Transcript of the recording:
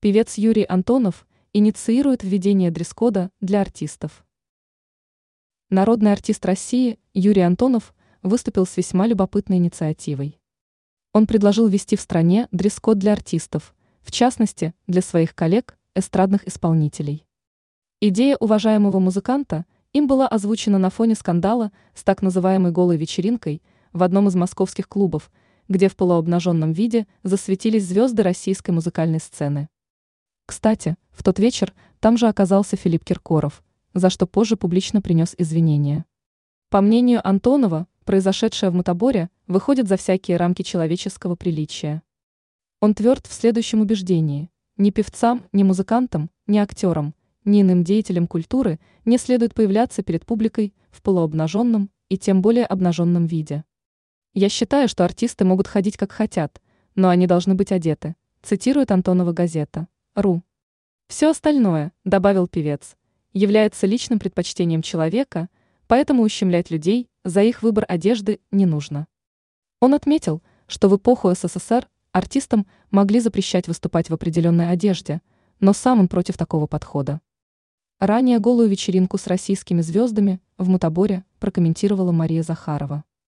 Певец Юрий Антонов инициирует введение дресс-кода для артистов. Народный артист России Юрий Антонов выступил с весьма любопытной инициативой. Он предложил ввести в стране дресс-код для артистов, в частности, для своих коллег, эстрадных исполнителей. Идея уважаемого музыканта им была озвучена на фоне скандала с так называемой «голой вечеринкой» в одном из московских клубов, где в полуобнаженном виде засветились звезды российской музыкальной сцены. Кстати, в тот вечер там же оказался Филипп Киркоров, за что позже публично принес извинения. По мнению Антонова, произошедшее в Мутаборе выходит за всякие рамки человеческого приличия. Он тверд в следующем убеждении: ни певцам, ни музыкантам, ни актерам, ни иным деятелям культуры не следует появляться перед публикой в полуобнаженном и тем более обнаженном виде. «Я считаю, что артисты могут ходить как хотят, но они должны быть одеты», цитирует Антонова газета. Ру. «Все остальное, — добавил певец, — является личным предпочтением человека, поэтому ущемлять людей за их выбор одежды не нужно». Он отметил, что в эпоху СССР артистам могли запрещать выступать в определенной одежде, но сам он против такого подхода. Ранее голую вечеринку с российскими звездами в Мутаборе прокомментировала Мария Захарова.